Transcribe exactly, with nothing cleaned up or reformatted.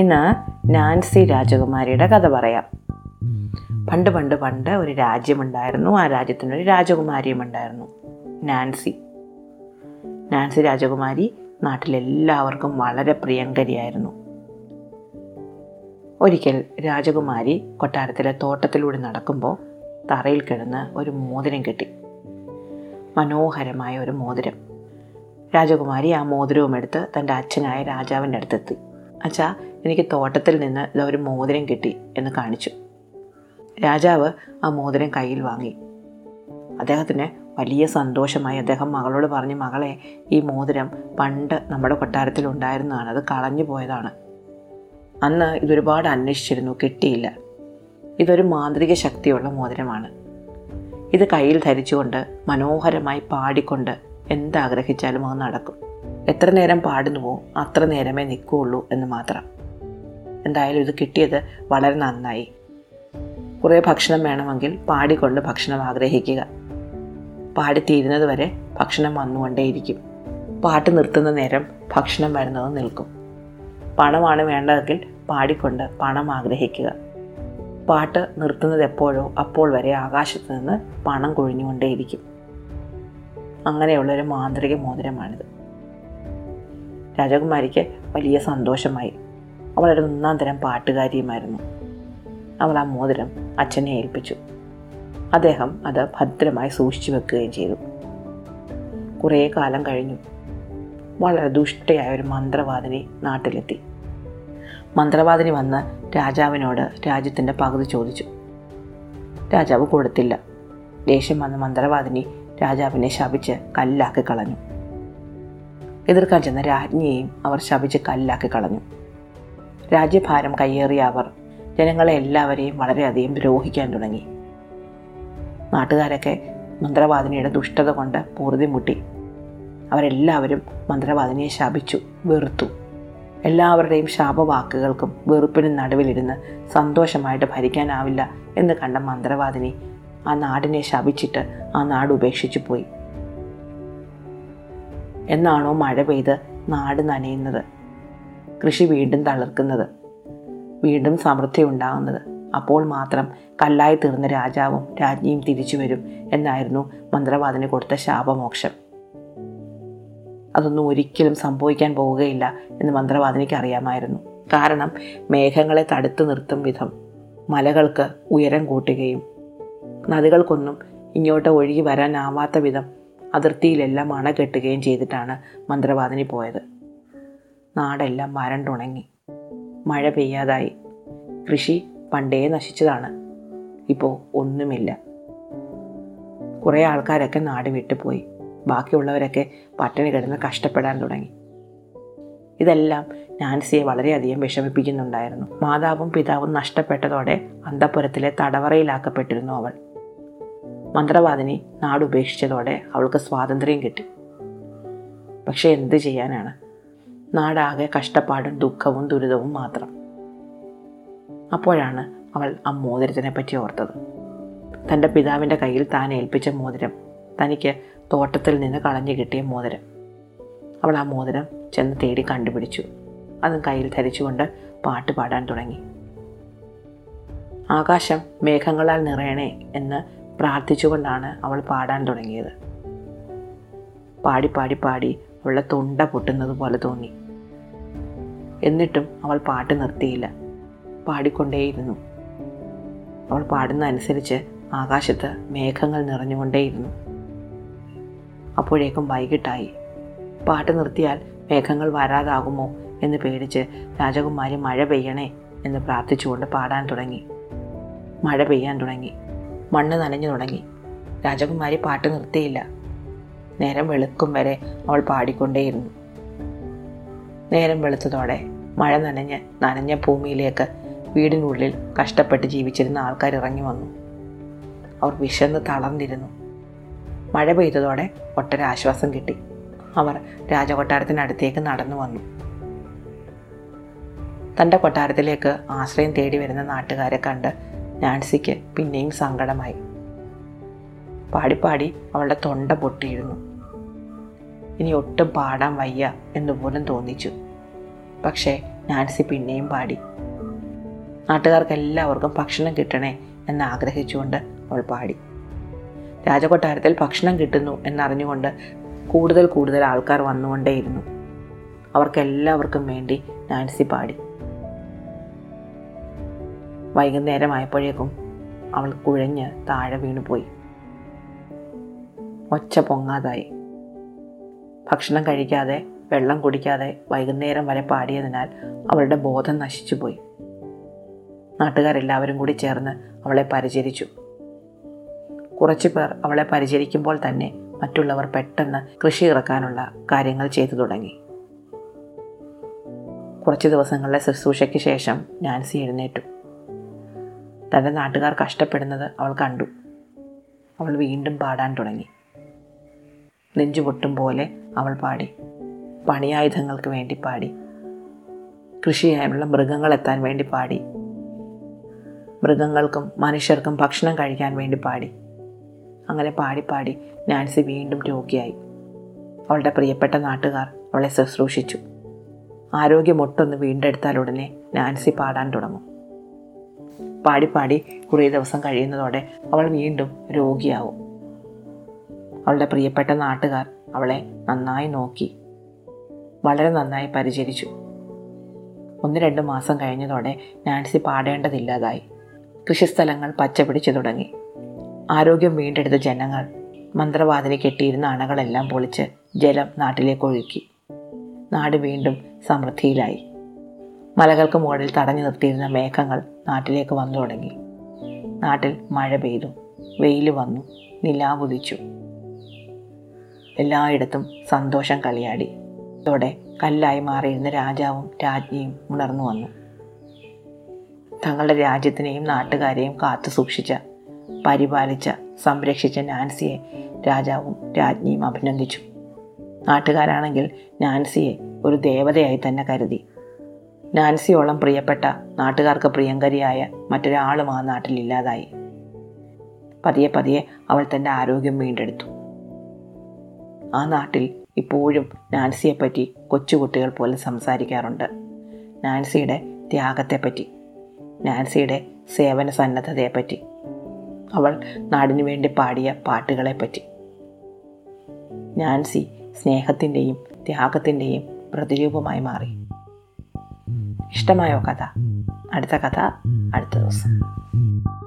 ഇന്ന് നാൻസി രാജകുമാരിയുടെ കഥ പറയാം. പണ്ട് പണ്ട് പണ്ട് ഒരു രാജ്യമുണ്ടായിരുന്നു. ആ രാജ്യത്തിനൊരു രാജകുമാരിയും ഉണ്ടായിരുന്നു, നാൻസി. നാൻസി രാജകുമാരി നാട്ടിലെല്ലാവർക്കും വളരെ പ്രിയങ്കരിയായിരുന്നു. ഒരിക്കൽ രാജകുമാരി കൊട്ടാരത്തിലെ തോട്ടത്തിലൂടെ നടക്കുമ്പോൾ തറയിൽ കിടന്ന് ഒരു മോതിരം കിട്ടി. മനോഹരമായ ഒരു മോതിരം. രാജകുമാരി ആ മോതിരവും എടുത്ത് തൻ്റെ അച്ഛനായ രാജാവിൻ്റെ അടുത്തെത്തി. അച്ഛാ, എനിക്ക് തോട്ടത്തിൽ നിന്ന് ഇതൊരു മോതിരം കിട്ടി എന്ന് കാണിച്ചു. രാജാവ് ആ മോതിരം കയ്യിൽ വാങ്ങി. അദ്ദേഹത്തിന് വലിയ സന്തോഷമായി. അദ്ദേഹം മകളോട് പറഞ്ഞു, മകളെ, ഈ മോതിരം പണ്ട് നമ്മുടെ കൊട്ടാരത്തിൽ ഉണ്ടായിരുന്നതാണ്, അത് കളഞ്ഞു പോയതാണ്. അന്ന് ഇതൊരുപാട് അന്വേഷിച്ചിരുന്നു, കിട്ടിയില്ല. ഇതൊരു മാന്ത്രിക ശക്തിയുള്ള മോതിരമാണ്. ഇത് കയ്യിൽ ധരിച്ചുകൊണ്ട് മനോഹരമായി പാടിക്കൊണ്ട് എന്താഗ്രഹിച്ചാലും അത് നടക്കും. എത്ര നേരം പാടുന്നുവോ അത്ര നേരമേ നിൽക്കുകയുള്ളൂ എന്ന് മാത്രം. എന്തായാലും ഇത് കിട്ടിയത് വളരെ നന്നായി. കുറേ ഭക്ഷണം വേണമെങ്കിൽ പാടിക്കൊണ്ട് ഭക്ഷണം ആഗ്രഹിക്കുക. പാടിത്തീരുന്നത് വരെ ഭക്ഷണം വന്നുകൊണ്ടേയിരിക്കും. പാട്ട് നിർത്തുന്ന നേരം ഭക്ഷണം വരുന്നത് നിൽക്കും. പണമാണ് വേണ്ടതെങ്കിൽ പാടിക്കൊണ്ട് പണം ആഗ്രഹിക്കുക. പാട്ട് നിർത്തുന്നത് എപ്പോഴോ അപ്പോൾ വരെ ആകാശത്ത് നിന്ന് പണം കൊഴിഞ്ഞുകൊണ്ടേയിരിക്കും. അങ്ങനെയുള്ളൊരു മാന്ത്രിക മോതിരമാണിത്. രാജകുമാരിക്ക് വലിയ സന്തോഷമായി. അവളൊരു ഒന്നാം തരം പാട്ടുകാരിയുമായിരുന്നു. അവൾ ആ മോതിരം അച്ഛനെ ഏൽപ്പിച്ചു. അദ്ദേഹം അത് ഭദ്രമായി സൂക്ഷിച്ചു വെക്കുകയും ചെയ്തു. കുറേ കാലം കഴിഞ്ഞു. വളരെ ദുഷ്ടയായ ഒരു മന്ത്രവാദിനി നാട്ടിലെത്തി. മന്ത്രവാദിനി വന്ന് രാജാവിനോട് രാജ്യത്തിൻ്റെ പകുതി ചോദിച്ചു. രാജാവ് കൊടുത്തില്ല. ദേഷ്യം വന്ന മന്ത്രവാദിനി രാജാവിനെ ശപിച്ച് കല്ലാക്കി കളഞ്ഞു. എതിർക്കാൻ ചെന്ന രാജ്ഞിയെയും അവർ ശപിച്ച് കല്ലാക്കി കളഞ്ഞു. രാജ്യഭാരം കയ്യേറിയ അവർ ജനങ്ങളെ എല്ലാവരെയും വളരെയധികം ദ്രോഹിക്കാൻ തുടങ്ങി. നാട്ടുകാരൊക്കെ മന്ത്രവാദിനിയുടെ ദുഷ്ടത കൊണ്ട് പൂർതി മുട്ടി. അവരെല്ലാവരും മന്ത്രവാദിനിയെ ശപിച്ചു, വെറുത്തു. എല്ലാവരുടെയും ശാപവാക്കുകൾക്കും വെറുപ്പിനും നടുവിലിരുന്ന് സന്തോഷമായിട്ട് ഭരിക്കാനാവില്ല എന്ന് കണ്ട മന്ത്രവാദിനി ആ നാടിനെ ശപിച്ചിട്ട് ആ നാട് ഉപേക്ഷിച്ചു പോയി. എന്നാണോ മഴ പെയ്ത് നാട് നനയുന്നത്, കൃഷി വീണ്ടും തളിർക്കുന്നത്, വീണ്ടും സമൃദ്ധി ഉണ്ടാകുന്നത്, അപ്പോൾ മാത്രം കല്ലായി തീർന്ന രാജാവും രാജ്ഞിയും തിരിച്ചു വരും എന്നായിരുന്നു മന്ത്രവാദിന് കൊടുത്ത ശാപമോക്ഷം. അതൊന്നും ഒരിക്കലും സംഭവിക്കാൻ പോവുകയില്ല എന്ന് മന്ത്രവാദിനിക്ക് അറിയാമായിരുന്നു. കാരണം മേഘങ്ങളെ തടുത്തു നിർത്തും വിധം മലകൾക്ക് ഉയരം കൂട്ടുകയും നദികൾക്കൊന്നും ഇങ്ങോട്ട് ഒഴുകി വരാനാവാത്ത വിധം അതിർത്തിയിലെല്ലാം അണ കെട്ടുകയും ചെയ്തിട്ടാണ് മന്ത്രവാദിനി പോയത്. നാടെല്ലാം വരണ്ടുണങ്ങി, മഴ പെയ്യാതായി. കൃഷി പണ്ടേ നശിച്ചതാണ്, ഇപ്പോൾ ഒന്നുമില്ല. കുറേ ആൾക്കാരൊക്കെ നാട് വിട്ടുപോയി. ബാക്കിയുള്ളവരൊക്കെ പട്ടിണി കിടന്ന് കഷ്ടപ്പെടാൻ തുടങ്ങി. ഇതെല്ലാം നാൻസിയെ വളരെയധികം വിഷമിപ്പിക്കുന്നുണ്ടായിരുന്നു. മാതാവും പിതാവും നഷ്ടപ്പെട്ടതോടെ അന്തഃപുരത്തിലെ തടവറയിലാക്കപ്പെട്ടിരുന്നു അവൾ. മന്ത്രവാദിനി നാടുപേക്ഷിച്ചതോടെ അവൾക്ക് സ്വാതന്ത്ര്യം കിട്ടി. പക്ഷെ എന്ത് ചെയ്യാനാണ്, നാടാകെ കഷ്ടപ്പാടും ദുഃഖവും ദുരിതവും മാത്രം. അപ്പോഴാണ് അവൾ ആ മോതിരത്തിനെ പറ്റി ഓർത്തത്. തൻ്റെ പിതാവിൻ്റെ കയ്യിൽ താൻ ഏൽപ്പിച്ച മോതിരം, തനിക്ക് തോട്ടത്തിൽ നിന്ന് കളഞ്ഞു കിട്ടിയ മോതിരം. അവൾ ആ മോതിരം ചെന്ന് തേടി കണ്ടുപിടിച്ചു. അതും കയ്യിൽ ധരിച്ചുകൊണ്ട് പാട്ട് പാടാൻ തുടങ്ങി. ആകാശം മേഘങ്ങളാൽ നിറയണേ എന്ന് പ്രാർത്ഥിച്ചുകൊണ്ടാണ് അവൾ പാടാൻ തുടങ്ങിയത്. പാടി പാടി പാടി അവളുടെ തൊണ്ട പൊട്ടുന്നത് പോലെ തോന്നി. എന്നിട്ടും അവൾ പാട്ട് നിർത്തിയില്ല, പാടിക്കൊണ്ടേയിരുന്നു. അവൾ പാടുന്ന അനുസരിച്ച് ആകാശത്ത് മേഘങ്ങൾ നിറഞ്ഞുകൊണ്ടേയിരുന്നു. അപ്പോഴേക്കും വൈകിട്ടായി. പാട്ട് നിർത്തിയാൽ മേഘങ്ങൾ വരാതാകുമോ എന്ന് പേടിച്ച് രാജകുമാരി മഴ പെയ്യണേ എന്ന് പ്രാർത്ഥിച്ചുകൊണ്ട് പാടാൻ തുടങ്ങി. മഴ പെയ്യാൻ തുടങ്ങി, മണ്ണ് നനഞ്ഞു തുടങ്ങി. രാജകുമാരി പാട്ട് നിർത്തിയില്ല. നേരം വെളുക്കും വരെ അവൾ പാടിക്കൊണ്ടേയിരുന്നു. നേരം വെളുത്തതോടെ മഴ നനഞ്ഞ് നനഞ്ഞ ഭൂമിയിലേക്ക് വീടിനുള്ളിൽ കഷ്ടപ്പെട്ട് ജീവിച്ചിരുന്ന ആൾക്കാർ ഇറങ്ങി വന്നു. അവർ വിശന്ന് തളർന്നിരുന്നു. മഴ പെയ്തതോടെ ഒട്ടൊരു ആശ്വാസം കിട്ടി. അവർ രാജകൊട്ടാരത്തിനടുത്തേക്ക് നടന്നു വന്നു. തൻ്റെ കൊട്ടാരത്തിലേക്ക് ആശ്രയം തേടി വരുന്ന നാട്ടുകാരെ കണ്ട് നാൻസിക്ക് പിന്നെയും സങ്കടമായി. പാടിപ്പാടി അവളുടെ തൊണ്ട പൊട്ടിയിരുന്നു. ഇനി ഒട്ടും പാടാൻ വയ്യ എന്നുപോലും തോന്നിച്ചു. പക്ഷേ നാൻസി പിന്നെയും പാടി. നാട്ടുകാർക്കെല്ലാവർക്കും ഭക്ഷണം കിട്ടണേ എന്നാഗ്രഹിച്ചുകൊണ്ട് അവൾ പാടി. രാജകൊട്ടാരത്തിൽ ഭക്ഷണം കിട്ടുന്നു എന്നറിഞ്ഞുകൊണ്ട് കൂടുതൽ കൂടുതൽ ആൾക്കാർ വന്നുകൊണ്ടേയിരുന്നു. അവർക്കെല്ലാവർക്കും വേണ്ടി നാൻസി പാടി. വൈകുന്നേരമായപ്പോഴേക്കും അവൾ കുഴഞ്ഞ് താഴെ വീണുപോയി. ഒച്ച പൊങ്ങാതായി. ഭക്ഷണം കഴിക്കാതെ വെള്ളം കുടിക്കാതെ വൈകുന്നേരം വരെ പാടിയതിനാൽ അവളുടെ ബോധം നശിച്ചുപോയി. നാട്ടുകാരെല്ലാവരും കൂടി ചേർന്ന് അവളെ പരിചരിച്ചു. കുറച്ചു പേർ അവളെ പരിചരിക്കുമ്പോൾ തന്നെ മറ്റുള്ളവർ പെട്ടെന്ന് കൃഷി ഇറക്കാനുള്ള കാര്യങ്ങൾ ചെയ്തു തുടങ്ങി. കുറച്ച് ദിവസങ്ങളിലെ ശുശ്രൂഷയ്ക്ക് ശേഷം നാൻസി എഴുന്നേറ്റു. തൻ്റെ നാട്ടുകാർ കഷ്ടപ്പെടുന്നത് അവൾ കണ്ടു. അവൾ വീണ്ടും പാടാൻ തുടങ്ങി. നെഞ്ചുപൊട്ടും പോലെ അവൾ പാടി. പണിയായുധങ്ങൾക്ക് വേണ്ടി പാടി. കൃഷിയായുള്ള മൃഗങ്ങളെത്താൻ വേണ്ടി പാടി. മൃഗങ്ങൾക്കും മനുഷ്യർക്കും ഭക്ഷണം കഴിക്കാൻ വേണ്ടി പാടി. അങ്ങനെ പാടി പാടി നാൻസി വീണ്ടും രോഗിയായി. അവളുടെ പ്രിയപ്പെട്ട നാട്ടുകാർ അവളെ ശുശ്രൂഷിച്ചു. ആരോഗ്യമൊട്ടൊന്ന് വീണ്ടെടുത്താൽ ഉടനെ നാൻസി പാടാൻ തുടങ്ങും. പാടി പാടി കുറേ ദിവസം കഴിയുന്നതോടെ അവൾ വീണ്ടും രോഗിയാവും. അവളുടെ പ്രിയപ്പെട്ട നാട്ടുകാർ അവളെ നന്നായി നോക്കി, വളരെ നന്നായി പരിചരിച്ചു. ഒന്ന് രണ്ട് മാസം കഴിഞ്ഞതോടെ നാൻസി പാടേണ്ടതില്ലാതായി. കൃഷിസ്ഥലങ്ങൾ പച്ചപിടിച്ചു തുടങ്ങി. ആരോഗ്യം വീണ്ടെടുത്ത ജനങ്ങൾ മന്ത്രവാദിനി കെട്ടിയിരുന്ന അണകളെല്ലാം പൊളിച്ച് ജലം നാട്ടിലേക്ക് ഒഴുക്കി. നാട് വീണ്ടും സമൃദ്ധിയിലായി. മലകൾക്ക് മുകളിൽ തടഞ്ഞു നിർത്തിയിരുന്ന മേഘങ്ങൾ നാട്ടിലേക്ക് വന്നു തുടങ്ങി. നാട്ടിൽ മഴ പെയ്തു, വെയിൽ വന്നു, നിലാവുദിച്ചു. എല്ലായിടത്തും സന്തോഷം കളിയാടി. ഇതോടെ കല്ലായി മാറിയിരുന്ന രാജാവും രാജ്ഞിയും ഉണർന്നു വന്നു. തങ്ങളുടെ രാജ്യത്തിനെയും നാട്ടുകാരെയും കാത്തു സൂക്ഷിച്ച, പരിപാലിച്ച, സംരക്ഷിച്ച നാൻസിയെ രാജാവും രാജ്ഞിയും അഭിനന്ദിച്ചു. നാട്ടുകാരാണെങ്കിൽ നാൻസിയെ ഒരു ദേവതയായി തന്നെ കരുതി. നാൻസിയോളം പ്രിയപ്പെട്ട, നാട്ടുകാർക്ക് പ്രിയങ്കരിയായ മറ്റൊരാളും ആ നാട്ടിലില്ലാതായി. പതിയെ പതിയെ അവൾ തൻ്റെ ആരോഗ്യം വീണ്ടെടുത്തു. ആ നാട്ടിൽ ഇപ്പോഴും നാൻസിയെപ്പറ്റി കൊച്ചുകുട്ടികൾ പോലും സംസാരിക്കാറുണ്ട്. നാൻസിയുടെ ത്യാഗത്തെപ്പറ്റി, നാൻസിയുടെ സേവന സന്നദ്ധതയെപ്പറ്റി, അവൾ നാടിനു വേണ്ടി പാടിയ പാട്ടുകളെപ്പറ്റി. നാൻസി സ്നേഹത്തിൻ്റെയും ത്യാഗത്തിൻ്റെയും പ്രതിരൂപമായി മാറി. ഇഷ്ടമായോ കഥ? അടുത്ത കഥ അടുത്ത ദിവസം.